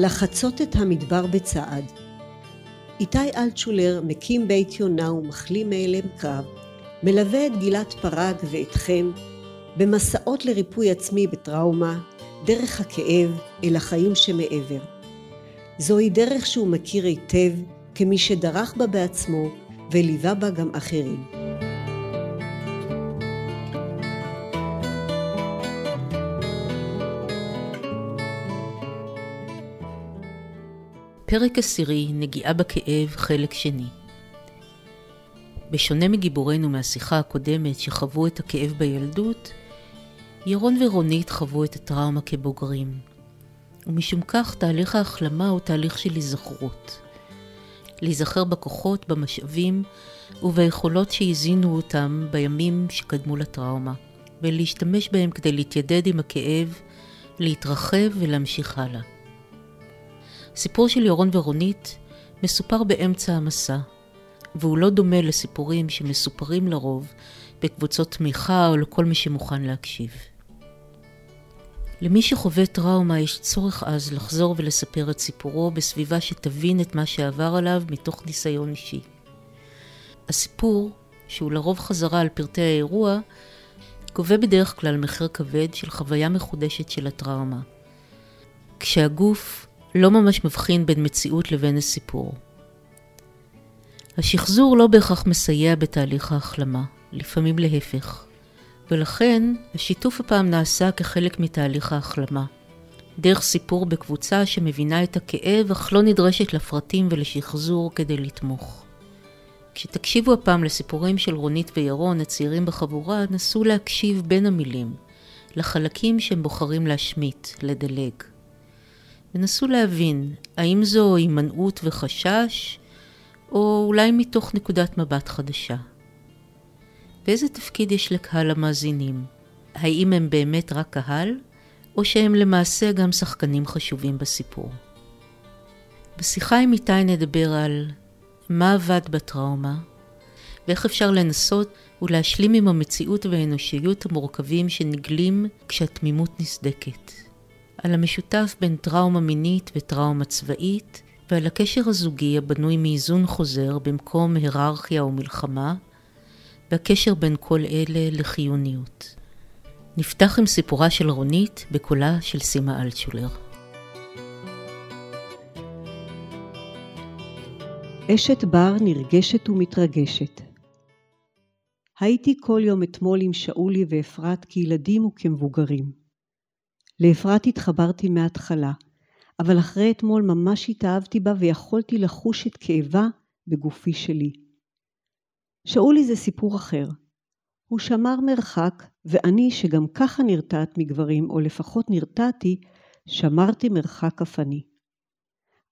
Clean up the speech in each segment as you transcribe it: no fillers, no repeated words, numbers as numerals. לחצות את המדבר בצעד. איתי אלטשולר, מקים בית יונה ומחלים מאלם קרב, מלווה את גילת פרג ואתכם במסעות לריפוי עצמי בטראומה, דרך הכאב אל החיים שמעבר. זוהי דרך שהוא מכיר היטב כמי שדרך בה בעצמו וליווה בה גם אחרים. פרק 10, נגיעה בכאב, חלק שני. בשונה מגיבורנו מהשיחה הקודמת שחוו את הכאב בילדות, ירון ורונית חוו את הטראומה כבוגרים. ומשום כך תהליך ההחלמה הוא תהליך של היזכרות. להיזכר בכוחות, במשאבים וביכולות שהזינו אותם בימים שקדמו לטראומה, ולהשתמש בהם כדי להתיידד עם הכאב, להתרחב ולהמשיך הלאה. סיפור של ירון ורונית מסופר באמצע המסע, והוא לא דומה לסיפורים שמסופרים לרוב בקבוצות תמיכה או לכל מי שמוכן להקשיב. למי שחווה טראומה יש צורך אז לחזור ולספר את סיפורו בסביבה שתבין את מה שעבר עליו מתוך ניסיון אישי. הסיפור, שהוא לרוב חזרה על פרטי האירוע, גובה בדרך כלל מחיר כבד של חוויה מחודשת של הטראומה, כשהגוף לא ממש מבחין בין מציאות לבין הסיפור. השחזור לא בהכרח מסייע בתהליך ההחלמה, לפעמים להפך, ולכן השיתוף הפעם נעשה כחלק מתהליך ההחלמה, דרך סיפור בקבוצה שמבינה את הכאב אך לא נדרשת לפרטים ולשחזור כדי לתמוך. כשתקשיבו הפעם לסיפורים של רונית וירון, הצעירים בחבורה, נסו להקשיב בין המילים, לחלקים שהם בוחרים להשמיט, לדלג. ונסו להבין האם זו הימנעות וחשש, או אולי מתוך נקודת מבט חדשה. ואיזה תפקיד יש לקהל המאזינים? האם הם באמת רק קהל, או שהם למעשה גם שחקנים חשובים בסיפור? בשיחה עם איתי נדבר על מה עבד בטראומה, ואיך אפשר לנסות ולהשלים עם המציאות והאנושיות המורכבים שנגלים כשהתמימות נסדקת. על המשותף בין טראומה מינית וטראומה צבאית, ועל הקשר הזוגי הבנוי מאיזון חוזר במקום היררכיה או מלחמה, והקשר בין כל אלה לחיוניות. נפתח עם סיפורה של רונית בקולה של סימה אלטשולר. אשת בר נרגשת ומתרגשת. הייתי כל יום אתמול עם שאולי ואפרת כילדים וכמבוגרים. לאפרת התחברתי מההתחלה, אבל אחרי אתמול ממש התאהבתי בה ויכולתי לחוש את כאבה בגופי שלי. שאולי זה סיפור אחר. הוא שמר מרחק, ואני שגם ככה נרתעת מגברים, או לפחות נרתעתי, שמרתי מרחק אפני.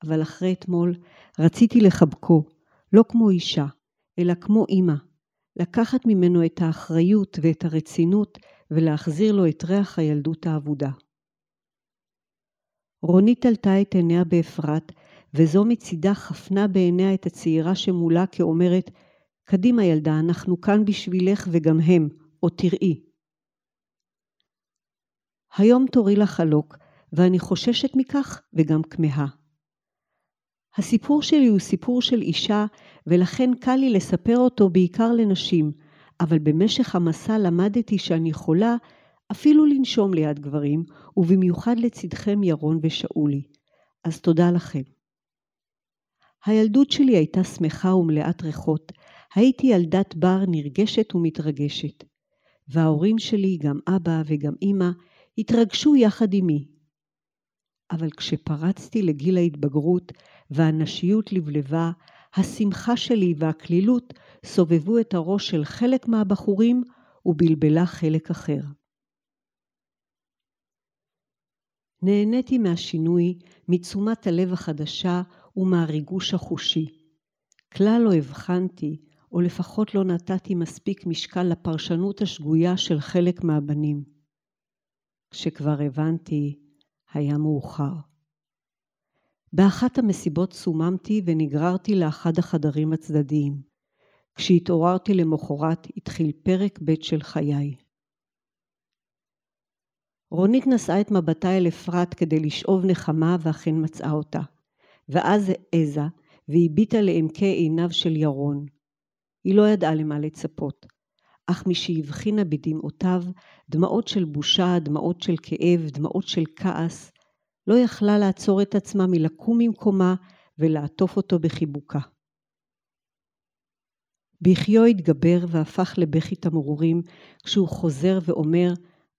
אבל אחרי אתמול רציתי לחבקו, לא כמו אישה, אלא כמו אמא, לקחת ממנו את האחריות ואת הרצינות ולהחזיר לו את ריח הילדות האבודה. רונית עלתה את עיניה באפרת, וזו מצידה חפנה בעיניה את הצעירה שמולה כאומרת, קדימה ילדה, אנחנו כאן בשבילך וגם הם, או תראי. היום תורי לחלוק, ואני חוששת מכך וגם כמהה. הסיפור שלי הוא סיפור של אישה, ולכן קל לי לספר אותו בעיקר לנשים, אבל במשך המסע למדתי שאני חולה, אפילו לנשום ליד גברים, ובמיוחד לצדכם ירון ושאולי. אז תודה לכם. הילדות שלי הייתה שמחה ומלאת ריחות. הייתי ילדת בר נרגשת ומתרגשת. וההורים שלי, גם אבא וגם אמא, התרגשו יחד עמי. אבל כשפרצתי לגיל ההתבגרות והנשיות לבלבה, השמחה שלי והכלילות סובבו את הראש של חלק מהבחורים ובלבלה חלק אחר. נהניתי מהשינוי, מתשומת הלב החדשה ומהריגוש החושי. כלל לא הבחנתי, או לפחות לא נתתי מספיק משקל לפרשנות השגויה של חלק מהבנים. כשכבר הבנתי, היה מאוחר. באחת המסיבות סוממתי ונגררתי לאחד החדרים הצדדיים. כשהתעוררתי למחרת, התחיל פרק ב' של חיי. רונית נשאה את מבטה אל אפרת כדי לשאוב נחמה, ואכן מצאה אותה. ואז העזה, והביטה לעמקי עיניו של ירון. היא לא ידעה למה לצפות, אך משהבחינה בדמעותיו, דמעות של בושה, דמעות של כאב, דמעות של כעס, לא יכלה לעצור את עצמה מלקום ממקומה ולעטוף אותו בחיבוקה. בכיו התגבר והפך לבכי תמרורים כשהוא חוזר ואומר,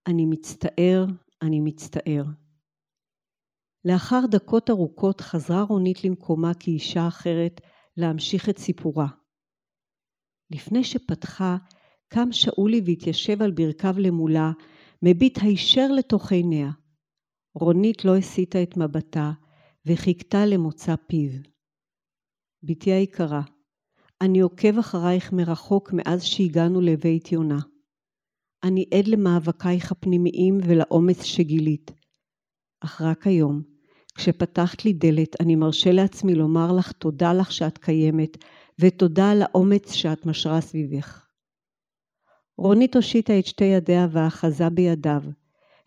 אני מצטער, אני מצטער. לאחר דקות ארוכות חזרה רונית למקומה כאישה אחרת להמשיך את סיפורה. לפני שפתחה, קם שאולי והתיישב על ברכיו למולה, מביט הישר לתוך עיניה. רונית לא הסיטה את מבטה וחיכתה למוצא פיו. בתי היקרה, אני עוקב אחרייך מרחוק מאז שהגענו לבית יונה. אני עד למאבקייך הפנימיים ולאומץ שגילית. אך רק היום, כשפתחת לי דלת, אני מרשה לעצמי לומר לך תודה לך שאת קיימת, ותודה על האומץ שאת משרה סביבך. רונית הושיטה את שתי ידיה והאחזה בידיו.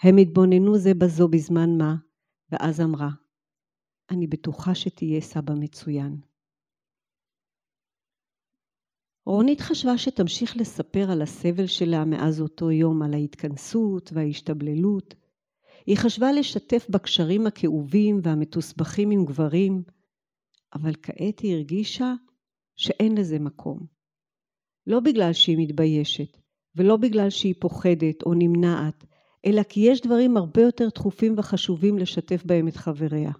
הם התבוננו זה בזו בזמן מה, ואז אמרה, אני בטוחה שתהיה סבא מצוין. רונית חשבה שתמשיך לספר על הסבל שלה מאז אותו יום, על ההתכנסות וההשתבללות. היא חשבה לשתף בקשרים הכאובים והמתוסבכים עם גברים, אבל כעת היא הרגישה שאין לזה מקום. לא בגלל שהיא מתביישת, ולא בגלל שהיא פוחדת או נמנעת, אלא כי יש דברים הרבה יותר דחופים וחשובים לשתף בהם את חבריה.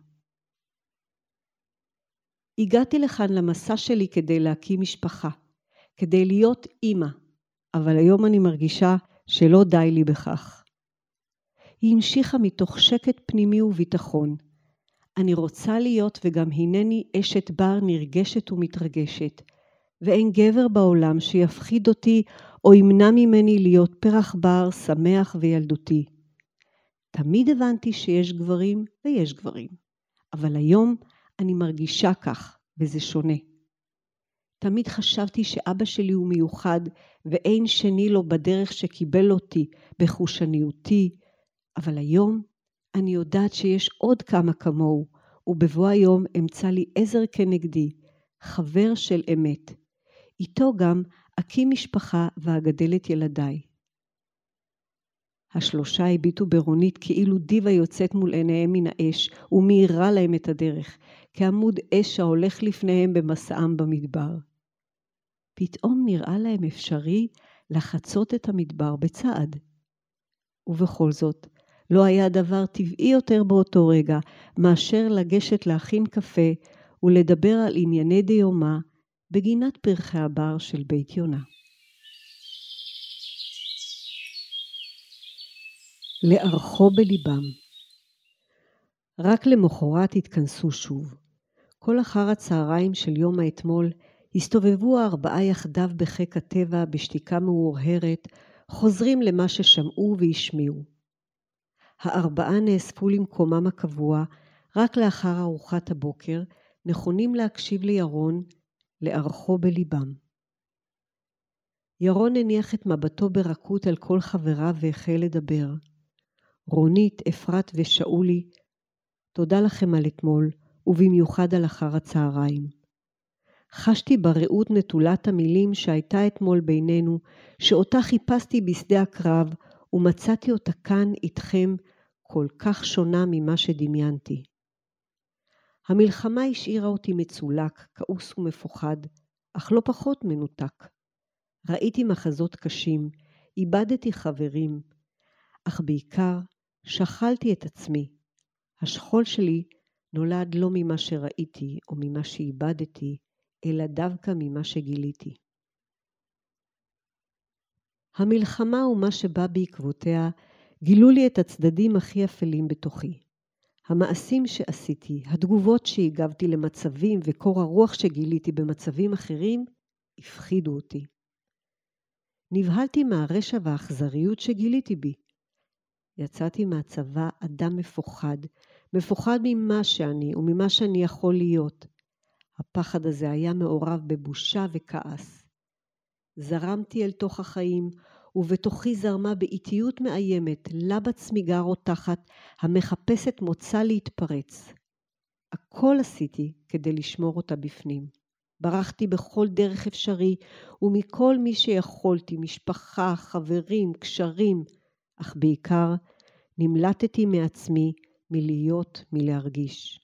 הגעתי לכאן למסע שלי כדי להקים משפחה, כדי להיות אימא, אבל היום אני מרגישה שלא די לי בכך. היא המשיכה מתוך שקט פנימי וביטחון. אני רוצה להיות וגם הנני אשת בר נרגשת ומתרגשת, ואין גבר בעולם שיפחיד אותי או ימנע ממני להיות פרח בר, שמח וילדותי. תמיד הבנתי שיש גברים ויש גברים, אבל היום אני מרגישה כך, וזה שונה. תמיד חשבתי שאבא שלי הוא מיוחד, ואין שני לו בדרך שקיבל אותי, בחושניותי, אבל היום אני יודעת שיש עוד כמה כמוהו, ובבוא היום אמצא לי עזר כנגדי, חבר של אמת. איתו גם אקים משפחה ואגדל את ילדיי. השלושה הביטו ברונית כאילו דיבה יוצאת מול עיניהם מן האש, ומאירה להם את הדרך, כעמוד אש ההולך לפניהם במסעם במדבר. פתאום נראה להם אפשרי לחצות את המדבר בצעד. ובכל זאת, לא היה דבר טבעי יותר באותו רגע, מאשר לגשת להכין קפה ולדבר על ענייני דיומה, בגינת פרחי הבר של בית יונה. לארחו בליבם. רק למחרת התכנסו שוב. כל אחר הצהריים של יום האתמול הסתובבו הארבעה יחדיו בחיק הטבע בשתיקה מאורהרת, חוזרים למה ששמעו והשמיעו. הארבעה נאספו למקומם הקבוע רק לאחר ארוחת הבוקר, נכונים להקשיב לירון, לארחו בליבם. ירון הניח את מבטו ברכות על כל חבריו והחל לדבר. רונית, אפרת ושאולי, תודה לכם על אתמול, ובמיוחד על אחר הצהריים. חשתי ברעות נטולת המילים שהייתה אתמול בינינו, שאותה חיפשתי בשדה הקרב, ומצאתי אותה כאן איתכם כל כך שונה ממה שדמיינתי. המלחמה השאירה אותי מצולק, כעוס ומפוחד, אך לא פחות מנותק. ראיתי מחזות קשים, איבדתי חברים, אך בעיקר שכלתי את עצמי. השכול שלי נולד לא ממה שראיתי או ממה שאיבדתי, אלא דווקא ממה שגיליתי. המלחמה ומה שבא בעקבותיה גילו לי את הצדדים הכי אפלים בתוכי. המעשים שעשיתי, התגובות שהגבתי למצבים וקור הרוח שגיליתי במצבים אחרים, הפחידו אותי. נבהלתי מהרשע והאכזריות שגיליתי בי. יצאתי מהצבא אדם מפוחד, מפוחד ממה שאני וממה שאני יכול להיות. הפחד הזה היה מעורב בבושה וכעס. זרמתי אל תוך החיים ובתוכי זרמה באיטיות מאיימת, לבת סמיגה רותחת, המחפשת מוצא להתפרץ. הכל עשיתי כדי לשמור אותה בפנים. ברחתי בכל דרך אפשרי, ומכל מי שיכולתי, משפחה, חברים, קשרים, אך בעיקר נמלטתי מעצמי מלהיות, מלהרגיש.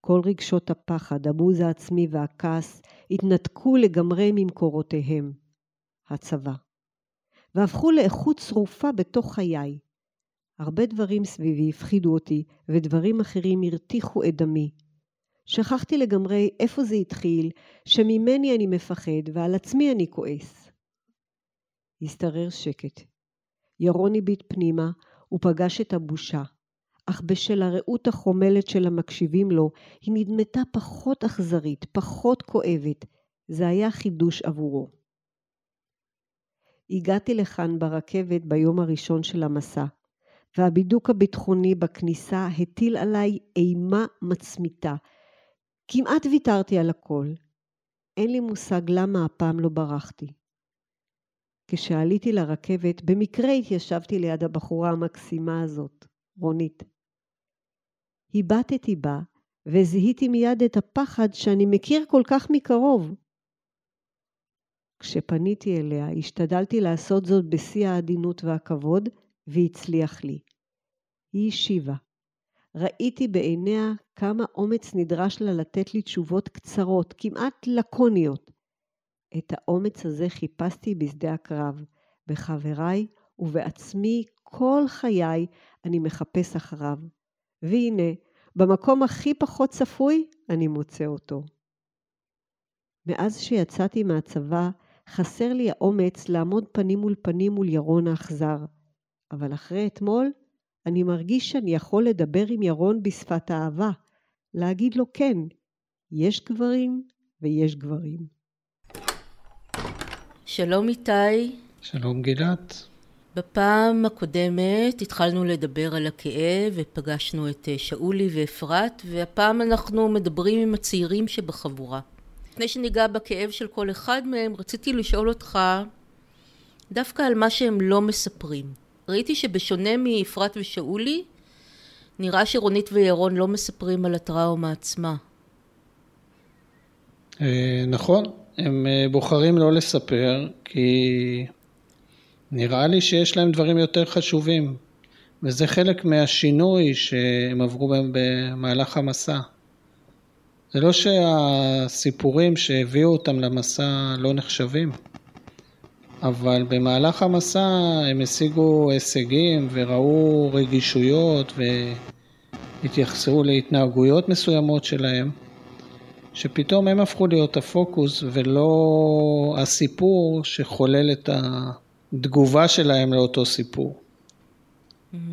כל רגשות הפחד, הבוז העצמי והכעס התנתקו לגמרי ממקורותיהם, הצבא, והפכו לאיכות שרופה בתוך חיי. הרבה דברים סביבי הפחידו אותי, ודברים אחרים הרתיחו את דמי. שכחתי לגמרי איפה זה התחיל, שממני אני מפחד ועל עצמי אני כועס. הסתרר שקט. ירון הביט פנימה ופגש את הבושה. אך בשל הרעות החומלת של המקשיבים לו, היא נדמתה פחות אכזרית, פחות כואבת. זה היה חידוש עבורו. הגעתי לכאן ברכבת ביום הראשון של המסע, והבידוק הביטחוני בכניסה הטיל עליי אימה מצמיתה. כמעט ויתרתי על הכל. אין לי מושג למה הפעם לא ברחתי. כשעליתי לרכבת, במקרה התיישבתי ליד הבחורה המקסימה הזאת, רונית. היבטתי בה וזיהיתי מיד את הפחד שאני מכיר כל כך מקרוב. כשפניתי אליה, השתדלתי לעשות זאת בשיא העדינות והכבוד, והצליח לי. היא השיבה. ראיתי בעיניה כמה אומץ נדרש לה לתת לי תשובות קצרות, כמעט לקוניות. את האומץ הזה חיפשתי בשדה הקרב, בחבריי ובעצמי כל חיי אני מחפש אחריו. והנה, במקום הכי פחות צפוי, אני מוצא אותו. מאז שיצאתי מהצבא, חסר לי האומץ לעמוד פנים מול פנים מול ירון האכזר. אבל אחרי אתמול, אני מרגיש שאני יכול לדבר עם ירון בשפת אהבה, להגיד לו כן, יש גברים ויש גברים. שלום איתי. שלום גילת. בפעם הקודמת התחלנו לדבר על הכאב ופגשנו את שאולי ואפרת, והפעם אנחנו מדברים עם הצעירים שבחבורה. לפני שניגע בכאב של כל אחד מהם, רציתי לשאול אותך דווקא על מה שהם לא מספרים. ראיתי שבשונה מאפרת ושאולי, נראה שרונית וירון לא מספרים על הטראומה עצמה. נכון, הם בוחרים לא לספר, כי נראה לי שיש להם דברים יותר חשובים, וזה חלק מהשינוי שהם עברו בהם במהלך המסע. זה לא שהסיפורים שהביאו אותם למסע לא נחשבים, אבל במהלך המסע הם השיגו הישגים וראו רגישויות והתייחסו להתנהגויות מסוימות שלהם, שפתאום הם הפכו להיות הפוקוס ולא הסיפור שחולל את התגובה שלהם לאותו סיפור.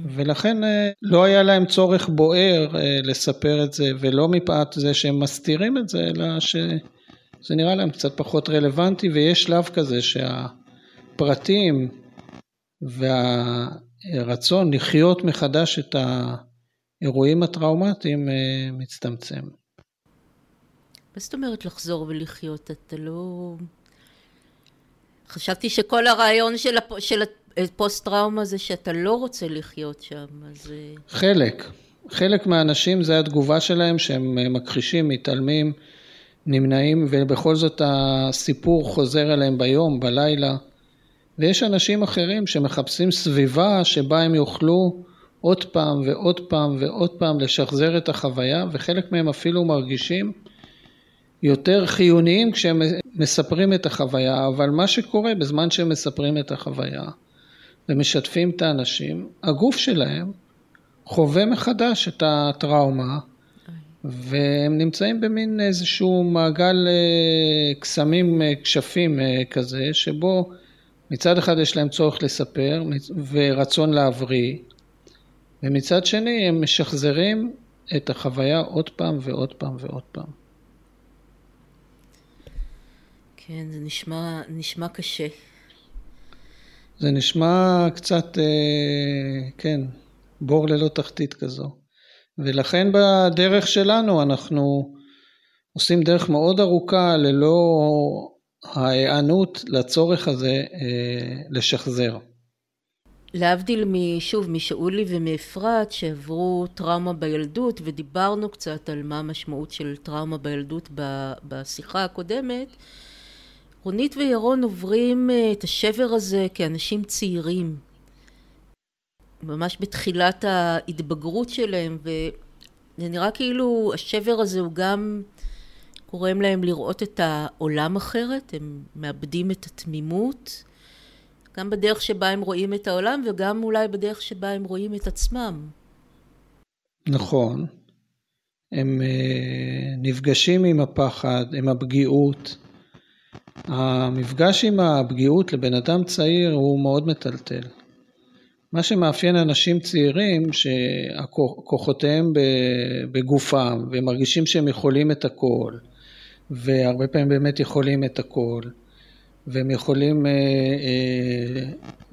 ולכן לא היה להם צורך בוער לספר את זה, ולא מפאת זה שהם מסתירים את זה, אלא שזה נראה להם קצת פחות רלוונטי, ויש שלב כזה שהפרטים והרצון לחיות מחדש את האירועים הטראומטיים מצטמצם. מה זאת אומרת לחזור ולחיות? אתה לא... חשבתי שכל הרעיון של פוסט טראומה זה שאתה לא רוצה לחיות שם. אז... חלק מהאנשים זה התגובה שלהם שהם מכחישים, מתעלמים, נמנעים, ובכל זאת הסיפור חוזר אליהם ביום, בלילה. ויש אנשים אחרים שמחפשים סביבה שבה הם יוכלו עוד פעם ועוד פעם ועוד פעם לשחזר את החוויה, וחלק מהם אפילו מרגישים יותר חיוניים כשהם מספרים את החוויה, אבל מה שקורה בזמן שהם מספרים את החוויה ומשתפים את האנשים, הגוף שלהם חווה מחדש את הטראומה, והם נמצאים במין איזשהו מעגל קסמים, קשפים כזה, שבו מצד אחד יש להם צורך לספר ורצון להבריא, ומצד שני הם משחזרים את החוויה עוד פעם ועוד פעם ועוד פעם. כן, זה נשמע קשה. זה נשמע קצת, כן, בור ללא תחתית כזו. ולכן בדרך שלנו אנחנו עושים דרך מאוד ארוכה ללא ההיענות לצורך הזה לשחזר. להבדיל משאולי ומאפרת שעברו טראומה בילדות, ודיברנו קצת על מה המשמעות של טראומה בילדות בשיחה הקודמת, רונית וירון עוברים את השבר הזה כאנשים צעירים, ממש בתחילת ההתבגרות שלהם, וזה נראה כאילו השבר הזה הוא גם קוראים להם לראות את העולם אחרת, הם מאבדים את התמימות, גם בדרך שבה הם רואים את העולם, וגם אולי בדרך שבה הם רואים את עצמם. נכון. הם נפגשים עם הפחד, עם הפגיעות. המפגש עם הפגיעות לבן אדם צעיר הוא מאוד מטלטל. מה שמאפיין אנשים צעירים, שכוחותיהם בגופם, והם מרגישים שהם יכולים את הכל, והרבה פעמים באמת יכולים את הכל, והם יכולים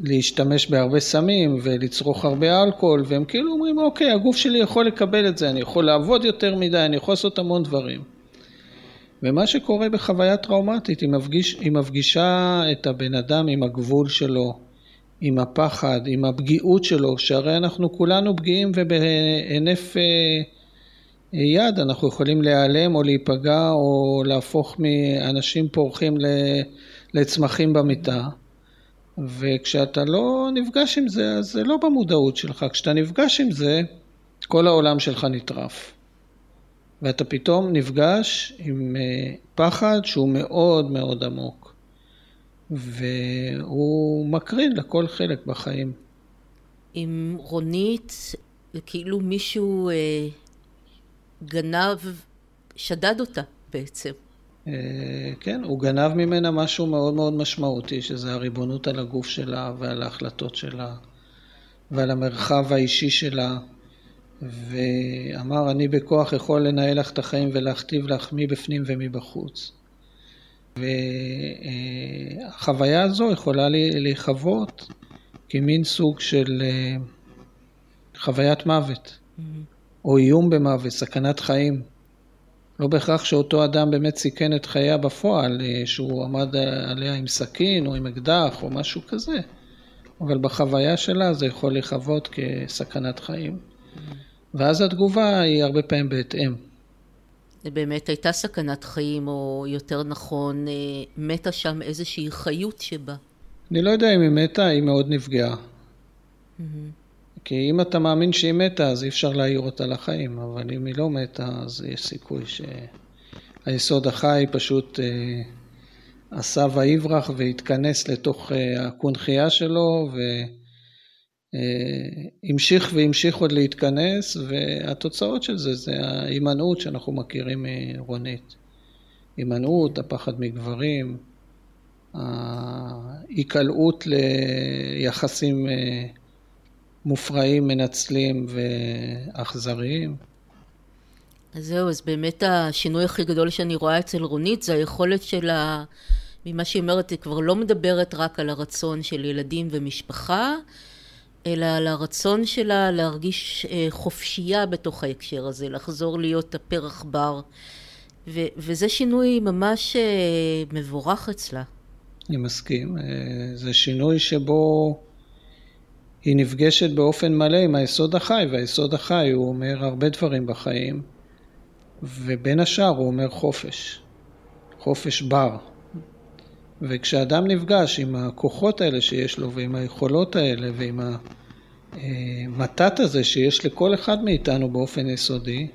להשתמש בהרבה סמים ולצרוך הרבה אלכוהול, והם כאילו אומרים, אוקיי, הגוף שלי יכול לקבל את זה, אני יכול לעבוד יותר מדי, אני יכול לעשות המון דברים. ומה שקורה בחוויה טראומטית, היא מפגישה את הבן אדם עם הגבול שלו, עם הפחד, עם הפגיעות שלו, שהרי אנחנו כולנו פגיעים, ובהינף יד אנחנו יכולים להיעלם או להיפגע או להפוך מאנשים פורחים לצמחים במיטה. וכשאתה לא נפגש עם זה, אז זה לא במודעות שלך. כשאתה נפגש עם זה, כל העולם שלך נטרף. ואתה פתאום נפגש עם פחד שהוא מאוד מאוד עמוק. והוא מקרין לכל חלק בחיים. עם רונית, כאילו מישהו גנב, שדד אותה בעצם. כן, הוא גנב ממנה משהו מאוד מאוד משמעותי, שזה הריבונות על הגוף שלה ועל ההחלטות שלה, ועל המרחב האישי שלה, ואמר, אני בכוח יכול לנהל לך את החיים ולהכתיב לך מי בפנים ומי בחוץ. והחוויה הזו יכולה לחוות כמין סוג של חוויית מוות, או איום במוות, סכנת חיים. לא בהכרח שאותו אדם באמת סיכן את חייה בפועל, שהוא עמד עליה עם סכין או עם אקדח או משהו כזה, אבל בחוויה שלה זה יכול לחוות כסכנת חיים. ואז התגובה היא הרבה פעמים בהתאם. באמת הייתה סכנת חיים, או יותר נכון, מתה שם איזושהי חיות שבה. אני לא יודע אם היא מתה, היא מאוד נפגעה. כי אם אתה מאמין שהיא מתה, אז אי אפשר להעיר אותה לחיים, אבל אם היא לא מתה, אז יש סיכוי שהיסוד החי פשוט עשה ויברח והתכנס לתוך הקונחייה שלו, המשיך והמשיך עוד להתכנס, והתוצאות של זה, זה ההימנעות שאנחנו מכירים מרונית. הימנעות, הפחד מגברים, ההיקלעות ליחסים מופרעים, מנצלים ואכזריים. אז זהו, אז באמת השינוי הכי גדול שאני רואה אצל רונית, זה היכולת שלה, ממה שהיא אומרת, היא כבר לא מדברת רק על הרצון של ילדים ומשפחה, אלא על הרצון שלה להרגיש חופשייה בתוך ההקשר הזה, לחזור להיות הפרח בר, וזה שינוי ממש מבורך אצלה. אני מסכים, זה שינוי שבו היא נפגשת באופן מלא עם היסוד החי, והיסוד החי הוא אומר הרבה דברים בחיים, ובין השאר הוא אומר חופש, חופש בר. וכשאדם נפגש עם הכוחות האלה שיש לו, ועם היכולות האלה, ועם המתת הזה שיש לכל אחד מאיתנו באופן יסודי,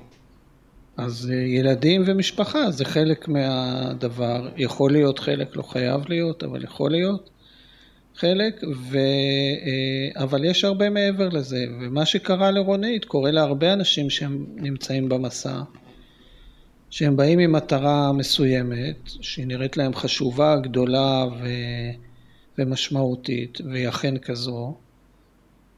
אז ילדים ומשפחה זה חלק מהדבר, יכול להיות חלק, לא חייב להיות, אבל יכול להיות חלק, אבל יש הרבה מעבר לזה, ומה שקרה לרונית קורה להרבה אנשים שהם נמצאים במסע, שהם באים עם מטרה מסוימת, שהיא נראית להם חשובה, גדולה ומשמעותית, והיא אכן כזו,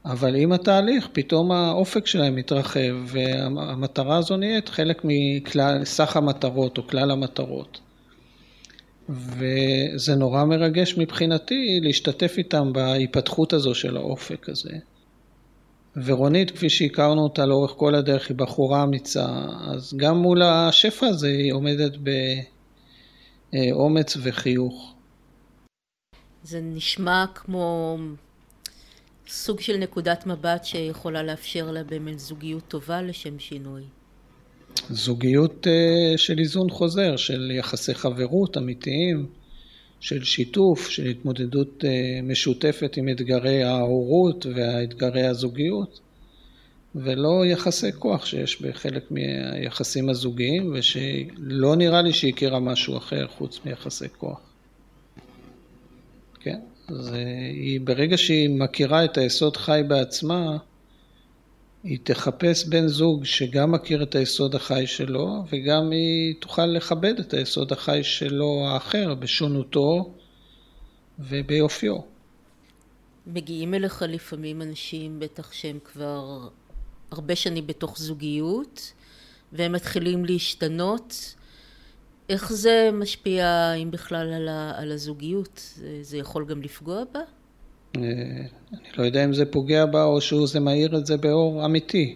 אבל עם התהליך, פתאום האופק שלהם מתרחב, והמטרה הזו נהיית חלק מסך המטרות, או כלל המטרות. וזה נורא מרגש מבחינתי, להשתתף איתם בהיפתחות הזו של האופק הזה. ורונית, כפי שהכרנו אותה לאורך כל הדרך, היא בחורה אמיצה, אז גם מול השפע הזה היא עומדת אומץ וחיוך. זה נשמע כמו סוג של נקודת מבט שיכולה לאפשר לה באמת זוגיות טובה לשם שינוי. זוגיות של איזון חוזר, של יחסי חברות אמיתיים, של שיתוף, של התמודדות משותפת עם אתגרי ההורות והאתגרי הזוגיות, ולא יחסי כוח שיש בחלק מהיחסים הזוגיים, ושלא נראה לי שהכירה משהו אחר חוץ מיחסי כוח. כן? אז היא, ברגע שהיא מכירה את היסוד חי בעצמה, היא תחפש בן זוג שגם מכיר את היסוד החי שלו, וגם היא תוכל לכבד את היסוד החי שלו האחר, בשונותו וביופיו. מגיעים אליך לפעמים אנשים, בטח שהם כבר הרבה שנים בתוך זוגיות, והם מתחילים להשתנות. איך זה משפיע, אם בכלל, על הזוגיות? זה יכול גם לפגוע בה? אני לא יודע אם זה פוגע בה או שהוא זה מהיר את זה באור אמיתי.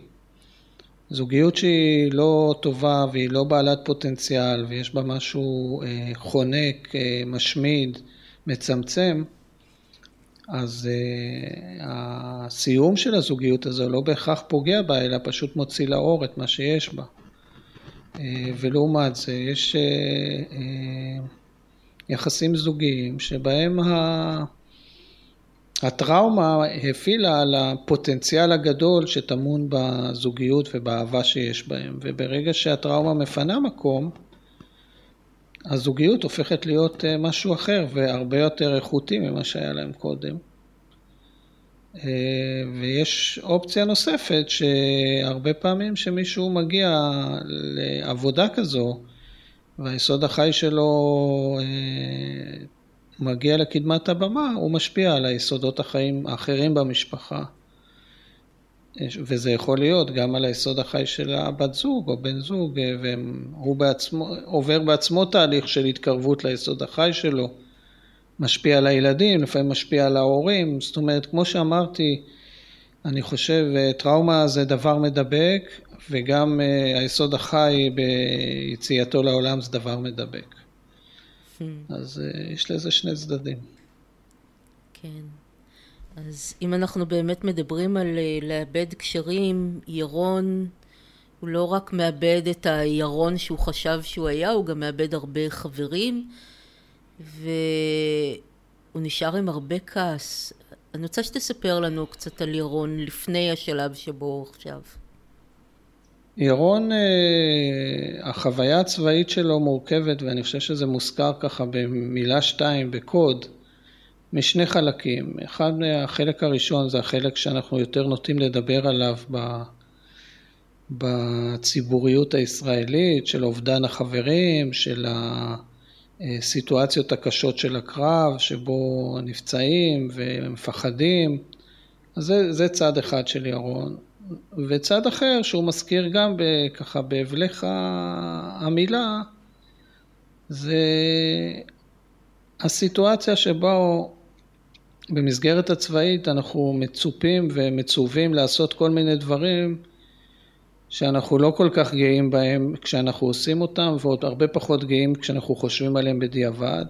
זוגיות שהיא לא טובה והיא לא בעלת פוטנציאל ויש בה משהו חונק, משמיד, מצמצם, אז הסיום של הזוגיות הזו לא בהכרח פוגע בה, אלא פשוט מוציא לאור את מה שיש בה. ולעומת זה יש יחסים זוגיים שבהם הטראומה הפעילה על הפוטנציאל הגדול שטמון בזוגיות ובאהבה שיש בהם, וברגע שהטראומה מפנה מקום, הזוגיות הופכת להיות משהו אחר והרבה יותר איכותי ממה שהיה להם קודם. ויש אופציה נוספת שהרבה פעמים שמישהו מגיע לעבודה כזו, והיסוד החי שלו מגיע לקדמת הבמה, הוא משפיע על היסודות החיים האחרים במשפחה. וזה יכול להיות גם על היסוד החי של הבת זוג או בן זוג, והוא בעצמו, עובר בעצמו תהליך של התקרבות ליסוד החי שלו, משפיע על הילדים, לפעמים משפיע על ההורים. זאת אומרת, כמו שאמרתי, אני חושב, טראומה זה דבר מדבק, וגם היסוד החי ביציאתו לעולם זה דבר מדבק. אז יש לזה שני צדדים. כן. אז אם אנחנו באמת מדברים על לאבד קשרים, ירון הוא לא רק מאבד את הירון שהוא חשב שהוא היה, הוא גם מאבד הרבה חברים, והוא נשאר עם הרבה כעס. אני רוצה שתספר לנו קצת על ירון לפני השלב שבו עכשיו. ירון, החוויה הצבאית שלו מורכבת, ואני חושב שזה מוזכר ככה במילה 2 בקוד, משני חלקים. אחד, החלק הראשון זה החלק שאנחנו יותר נוטים לדבר עליו בציבוריות הישראלית, של אובדן החברים, של הסיטואציות הקשות של הקרב, שבו נפצעים ומפחדים. אז זה צד אחד של ירון. וצד אחר שהוא מזכיר גם ככה בהבלך המילה, זה הסיטואציה שבה במסגרת הצבאית אנחנו מצופים ומצווים לעשות כל מיני דברים שאנחנו לא כל כך גאים בהם כשאנחנו עושים אותם, ועוד הרבה פחות גאים כשאנחנו חושבים עליהם בדיעבד,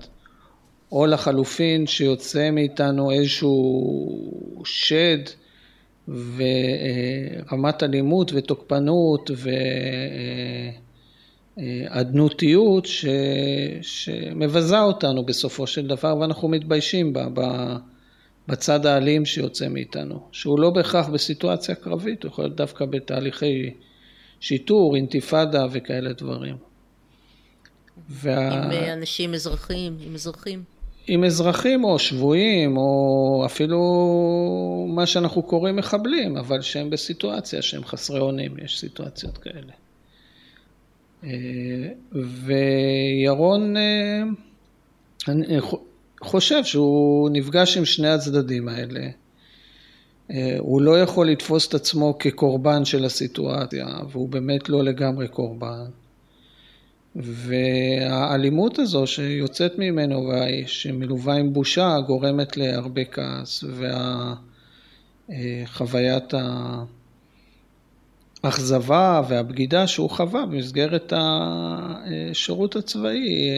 או לחלופין שיוצא מאיתנו איזשהו שד ורמת אלימות ותוקפנות ועדנותיות שמבזה אותנו בסופו של דבר, ואנחנו מתביישים בצד האלים שיוצא מאיתנו, שהוא לא בהכרח בסיטואציה קרבית, הוא יכול להיות דווקא בתהליכי שיטור, אינתיפאדה וכאלה דברים. עם אנשים אזרחיים, עם אזרחים או שבויים, או אפילו מה שאנחנו קוראים מחבלים, אבל שהם בסיטואציה, שהם חסרי אונים, יש סיטואציות כאלה. וירון, אני חושב שהוא נפגש עם שני הצדדים האלה. הוא לא יכול לתפוס את עצמו כקורבן של הסיטואציה, והוא באמת לא לגמרי קורבן. והאלימות הזו שיוצאת ממנו שמלווה עם בושה גורמת להרבה כעס, וחוויית האכזבה והבגידה שהוא חווה במסגרת השירות הצבאי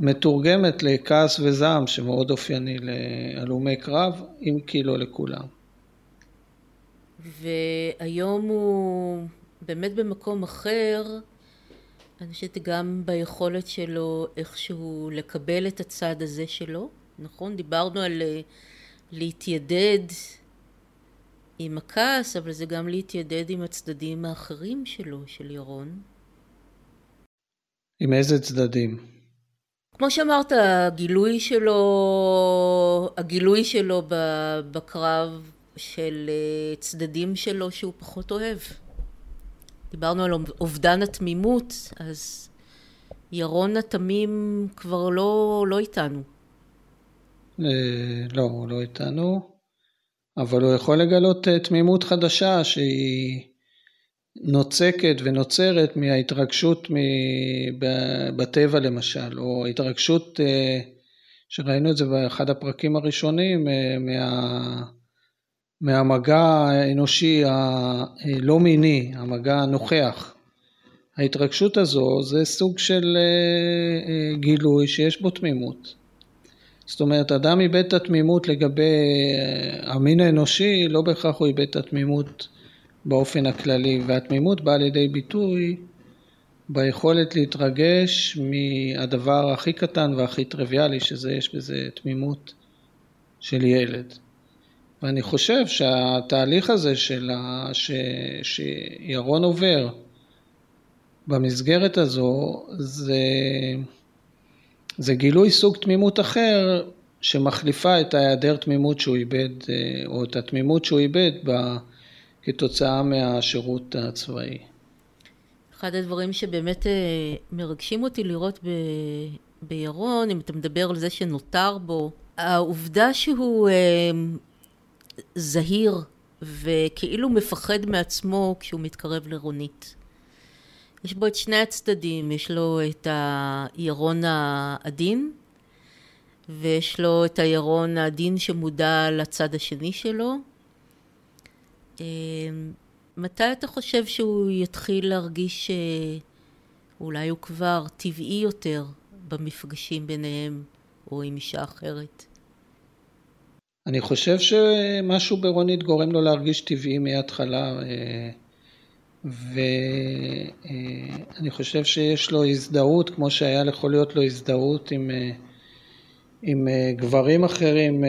מתורגמת לכעס וזעם שמאוד אופייני להלומי קרב, אם כי לא לכולם. והיום הוא באמת במקום אחר, אני חושבת גם ביכולת שלו איכשהו לקבל את הצד הזה שלו, נכון? דיברנו על להתיידד עם הכעס, אבל זה גם להתיידד עם הצדדים האחרים שלו, של ירון. עם איזה צדדים? כמו שאמרת, הגילוי שלו בקרב של צדדים שלו שהוא פחות אוהב. דיברנו על אובדן התמימות, אז ירון התמים כבר לא איתנו. לא, הוא לא איתנו, אבל הוא יכול לגלות תמימות חדשה שהיא נוצקת ונוצרת מההתרגשות בטבע למשל, או התרגשות שראינו את זה באחד הפרקים הראשונים, מהמגע האנושי הלא מיני, המגע הנוכח. ההתרגשות הזו זה סוג של גילוי שיש בו תמימות. זאת אומרת, אדם איבד את התמימות לגבי המין האנושי, לא בהכרח הוא איבד את התמימות באופן הכללי, והתמימות באה לידי ביטוי ביכולת להתרגש מהדבר הכי קטן והכי טריוויאלי, שזה יש בזה תמימות של ילד. ואני חושב שהתהליך הזה שירון עובר במסגרת הזו, זה גילוי סוג תמימות אחר שמחליפה את ההיעדר תמימות שהוא איבד, או את התמימות שהוא איבד כתוצאה מהשירות הצבאי. אחד הדברים שבאמת מרגשים אותי לראות בירון, אם אתה מדבר על זה שנותר בו, העובדה שהוא זהיר וכאילו מפחד מעצמו כשהוא מתקרב לרונית. יש בו את שני הצדדים, יש לו את הירון העדין, ויש לו את הירון העדין שמודע לצד השני שלו. מתי אתה חושב שהוא יתחיל להרגיש שאולי הוא כבר טבעי יותר במפגשים ביניהם או עם אישה אחרת? אני חושב שמשהו ברונית גורם לו להרגיש טבעי מההתחלה, ואני חושב שיש לו הזדהות, כמו שהיה יכול להיות לו הזדהות עם גברים אחרים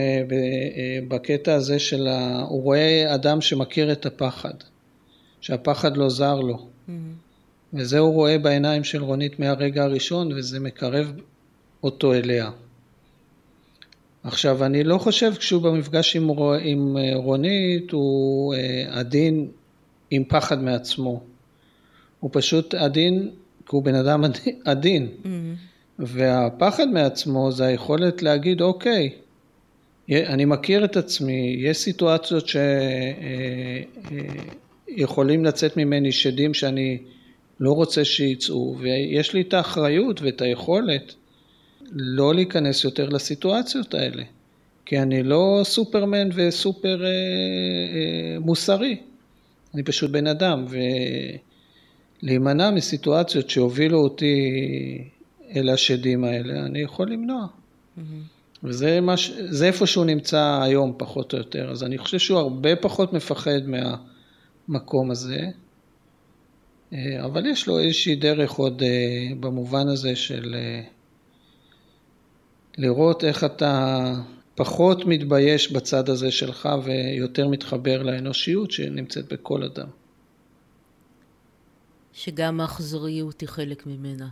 בקטע הזה של הוא רואה אדם שמכיר את הפחד, שהפחד לא זר לו. Mm-hmm. וזה הוא רואה בעיניים של רונית מהרגע הראשון, וזה מקרב אותו אליה. עכשיו, אני לא חושב כשהוא במפגש עם רונית הוא עדין עם פחד מעצמו. הוא פשוט עדין, כי הוא בן אדם עדין. Mm-hmm. והפחד מעצמו זה היכולת להגיד, אוקיי, אני מכיר את עצמי, יש סיטואציות שיכולים לצאת ממני שדים שאני לא רוצה שיצאו, ויש לי את האחריות ואת היכולת לא להיכנס יותר לסיטואציות האלה, כי אני לא סופרמן וסופר מוסרי, אני פשוט בן אדם, ולהימנע מסיטואציות שהובילו אותי אל השדים האלה, אני יכול למנוע. Mm-hmm. וזה זה איפה שהוא נמצא היום, פחות או יותר. אז אני חושב שהוא הרבה פחות מפחד מהמקום הזה, אבל יש לו איזושהי דרך עוד במובן הזה של לראות איך אתה פחות מתבייש בצד הזה שלך, ויותר מתחבר לאנושיות שנמצאת בכל אדם. שגם האכזריות היא חלק ממנה.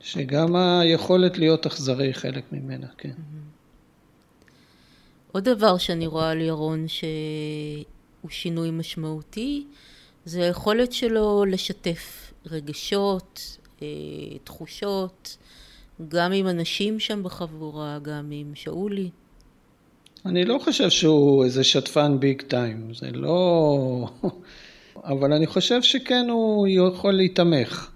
שגם היכולת להיות אכזרי חלק ממנה, כן. עוד דבר שאני רואה על ירון שהוא שינוי משמעותי, זה היכולת שלו לשתף רגשות, תחושות, גם עם אנשים שם בחבורה, גם עם שאולי. אני לא חושב שהוא איזה שתפן ביג טיים, זה לא... אבל אני חושב שכן הוא יכול להתמך.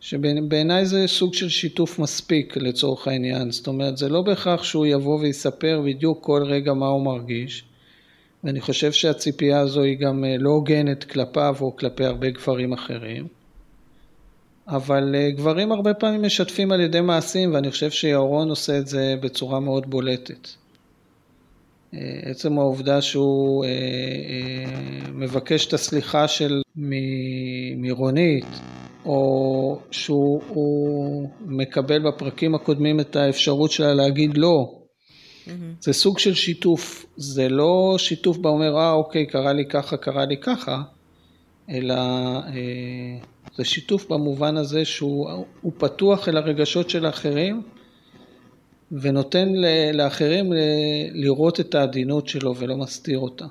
שבעיניי זה סוג של שיתוף מספיק לצורך העניין, זאת אומרת, זה לא בהכרח שהוא יבוא ויספר בדיוק כל רגע מה הוא מרגיש, ואני חושב שהציפייה הזו היא גם לא הוגנת כלפיו או כלפי הרבה גברים אחרים, אבל גברים הרבה פעמים משתפים על ידי מעשים, ואני חושב שירון עושה את זה בצורה מאוד בולטת. עצם העובדה שהוא מבקש את הסליחה של מרונית, או שהוא מקבל בפרקים הקודמים את האפשרות שלה להגיד לא, זה סוג של שיתוף, זה לא שיתוף באומר, אוקיי, קרה לי ככה, אלא זה שיתוף במובן הזה שהוא פתוח אל הרגשות של האחרים, ונותן לאחרים לראות את העדינות שלו ולא מסתיר אותה.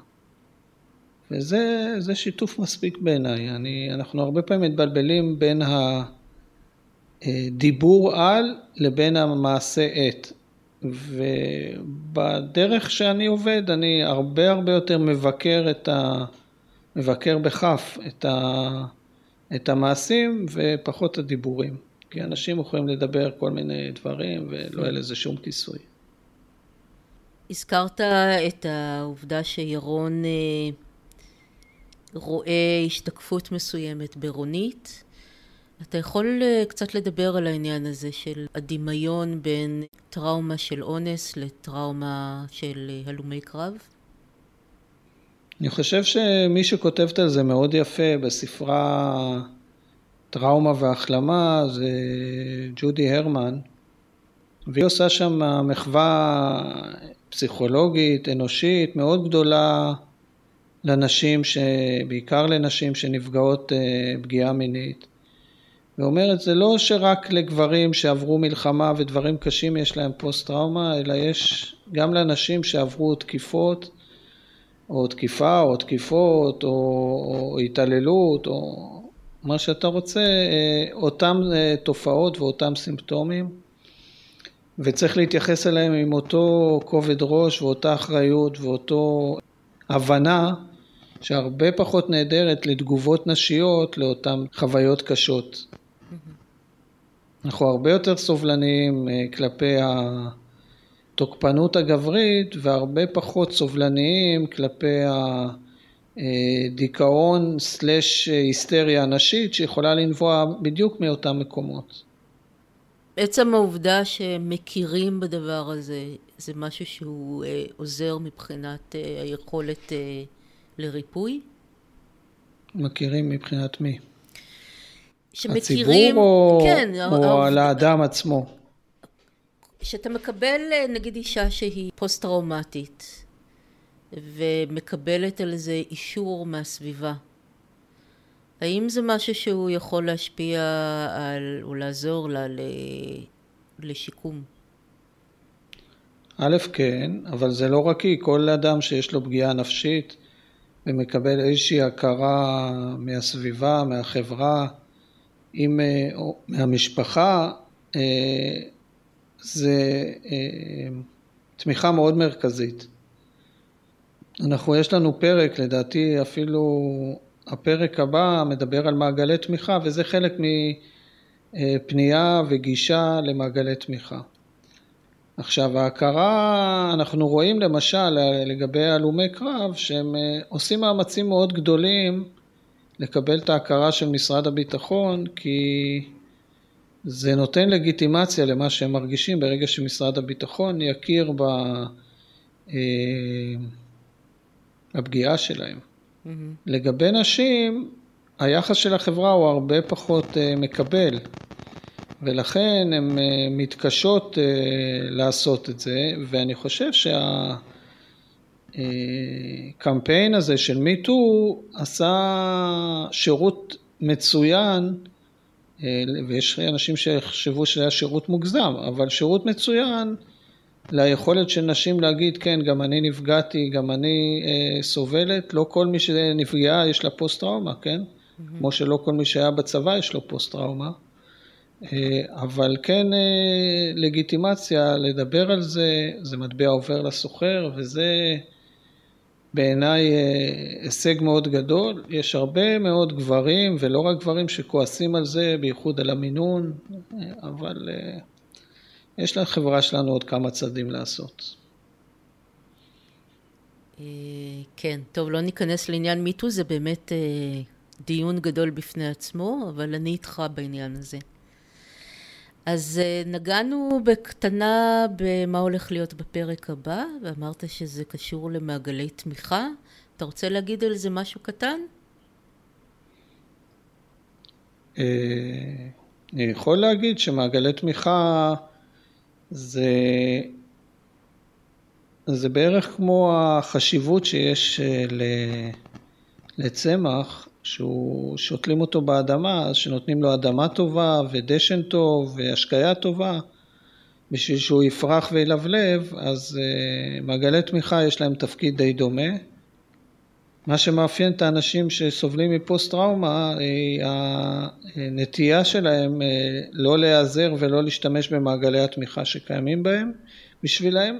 וזה שיתוף מספיק בעיניי. אנחנו הרבה פעמים מתבלבלים בין הדיבור על לבין המעשה את. ובדרך שאני עובד, אני הרבה יותר מבקר בכף את המעשים ופחות הדיבורים. כי אנשים יכולים לדבר כל מיני דברים ולא אין לזה שום כיסוי. הזכרת את העובדה שירון רואה השתקפות מסוימת ברונית. אתה יכול קצת לדבר על העניין הזה של הדמיון בין טראומה של אונס לטראומה של הלומי קרב? אני חושב שמי שכותבת על זה מאוד יפה בספרה טראומה והחלמה, זה ג'ודי הרמן, והיא עושה שם מחווה פסיכולוגית, אנושית, מאוד גדולה לנשים, בעיקר לנשים שנפגעות פגיעה מינית. ואומרת, זה לא שרק לגברים שעברו מלחמה ודברים קשים יש להם פוסט-טראומה, אלא יש גם לנשים שעברו תקיפות, או תקיפה, או תקיפות, או התעללות, או מה שאתה רוצה, אותם תופעות ואותם סימפטומים, וצריך להתייחס אליהם עם אותו כובד ראש ואותה אחריות ואותו הבנה שהרבה פחות נהדרת לתגובות נשיות לאותן חוויות קשות. אנחנו הרבה יותר סובלניים כלפי התוקפנות הגברית, והרבה פחות סובלניים כלפי דיכאון סלש היסטריה נשית שיכולה לנבוע בדיוק מאותם מקומות. עצם העובדה שמכירים בדבר הזה, זה משהו שהוא עוזר מבחינת היכולת לריפוי? מכירים מבחינת מי? שמכירים, הציבור כן, או על האדם עצמו? שאתה מקבל נגיד אישה שהיא פוסט-טראומטית, ומקבלת על זה אישור מהסביבה. האם זה משהו שהוא יכול להשפיע על, או לעזור לה לשיקום? א', כן, אבל זה לא רק היא. כל אדם שיש לו פגיעה נפשית ומקבל איזושהי הכרה מהסביבה, מהחברה, או מהמשפחה, זה תמיכה מאוד מרכזית. יש לנו פרק, לדעתי אפילו הפרק הבא מדבר על מעגלי תמיכה, וזה חלק מפנייה וגישה למעגלי תמיכה. עכשיו, ההכרה, אנחנו רואים למשל לגבי הלומי קרב, שהם עושים מאמצים מאוד גדולים לקבל את ההכרה של משרד הביטחון, כי זה נותן לגיטימציה למה שהם מרגישים ברגע שמשרד הביטחון יכיר הפגיעה שלהם. לגבי נשים, היחס של החברה הוא הרבה פחות מקבל, ולכן הן מתקשות לעשות את זה, ואני חושב שהקמפיין הזה של מיטו עשה שירות מצוין, ויש אנשים שחשבו שזה היה שירות מוגזם, אבל שירות מצוין, ליכולת של נשים להגיד, כן, גם אני נפגעתי, גם אני סובלת. לא כל מי שנפגעה יש לה פוסט-טראומה, כן? כמו שלא כל מי שהיה בצבא יש לו פוסט-טראומה. אבל כן, לגיטימציה, לדבר על זה, זה מטבע עובר לסוחר, וזה בעיניי הישג מאוד גדול. יש הרבה מאוד גברים, ולא רק גברים שכועסים על זה, בייחוד על המינון, אבל יש לחברה שלנו עוד כמה צעדים לעשות. כן, טוב, לא ניכנס לעניין מיטו, זה באמת דיון גדול בפני עצמו, אבל אני איתך בעניין הזה. אז נגענו בקטנה במה הולך להיות בפרק הבא, ואמרת שזה קשור למעגלי תמיכה. אתה רוצה להגיד על זה משהו קטן? אני יכול להגיד שמעגלי תמיכה זה בערך כמו החשיבות שיש לצמח, ששותלים אותו באדמה, שנותנים לו אדמה טובה ודשן טוב והשקיה טובה, בשביל שהוא יפרח וילבלב, אז מעגלי תמיכה יש להם תפקיד די דומה. מה שמאפיין את האנשים שסובלים מפוסט טראומה, הנטייה שלהם לא להיעזר ולא להשתמש במעגלי התמיכה שקיימים בהם בשבילהם.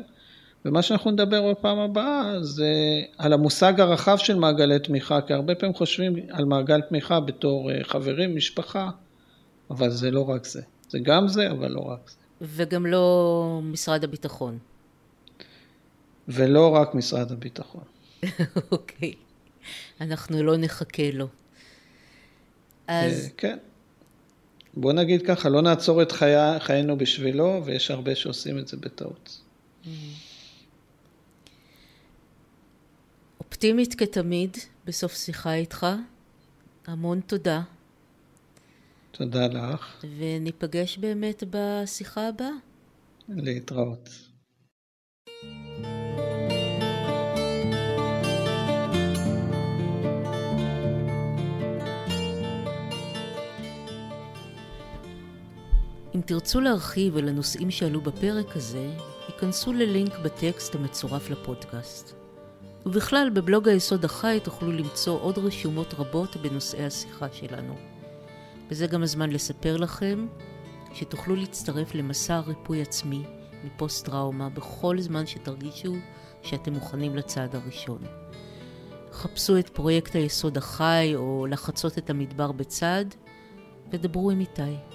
ומה שאנחנו נדבר בפעם הבאה זה על המושג הרחב של מעגלי תמיכה, כי הרבה פעמים חושבים על מעגל תמיכה בתור חברים, משפחה, אבל זה לא רק זה. זה גם זה, אבל לא רק זה. וגם לא משרד הביטחון. ולא רק משרד הביטחון. אוקיי. אנחנו לא נחכה לו. אז... כן. בוא נגיד ככה, לא נעצור את חיינו בשבילו, ויש הרבה שעושים את זה בטעות. אופטימית כתמיד בסוף שיחה איתך, המון תודה. תודה לך, וניפגש באמת בשיחה הבאה. להתראות. אם תרצו להרחיב על הנושאים שעלו בפרק הזה, ייכנסו ללינק בטקסט המצורף לפודקאסט. ובכלל, בבלוג היסוד החי תוכלו למצוא עוד רשומות רבות בנושאי השיחה שלנו. וזה גם הזמן לספר לכם שתוכלו להצטרף למסע ריפוי עצמי מפוסט טראומה בכל זמן שתרגישו שאתם מוכנים לצעד הראשון. חפשו את פרויקט היסוד החי או לחצות את המדבר בצד ודברו עם איתי.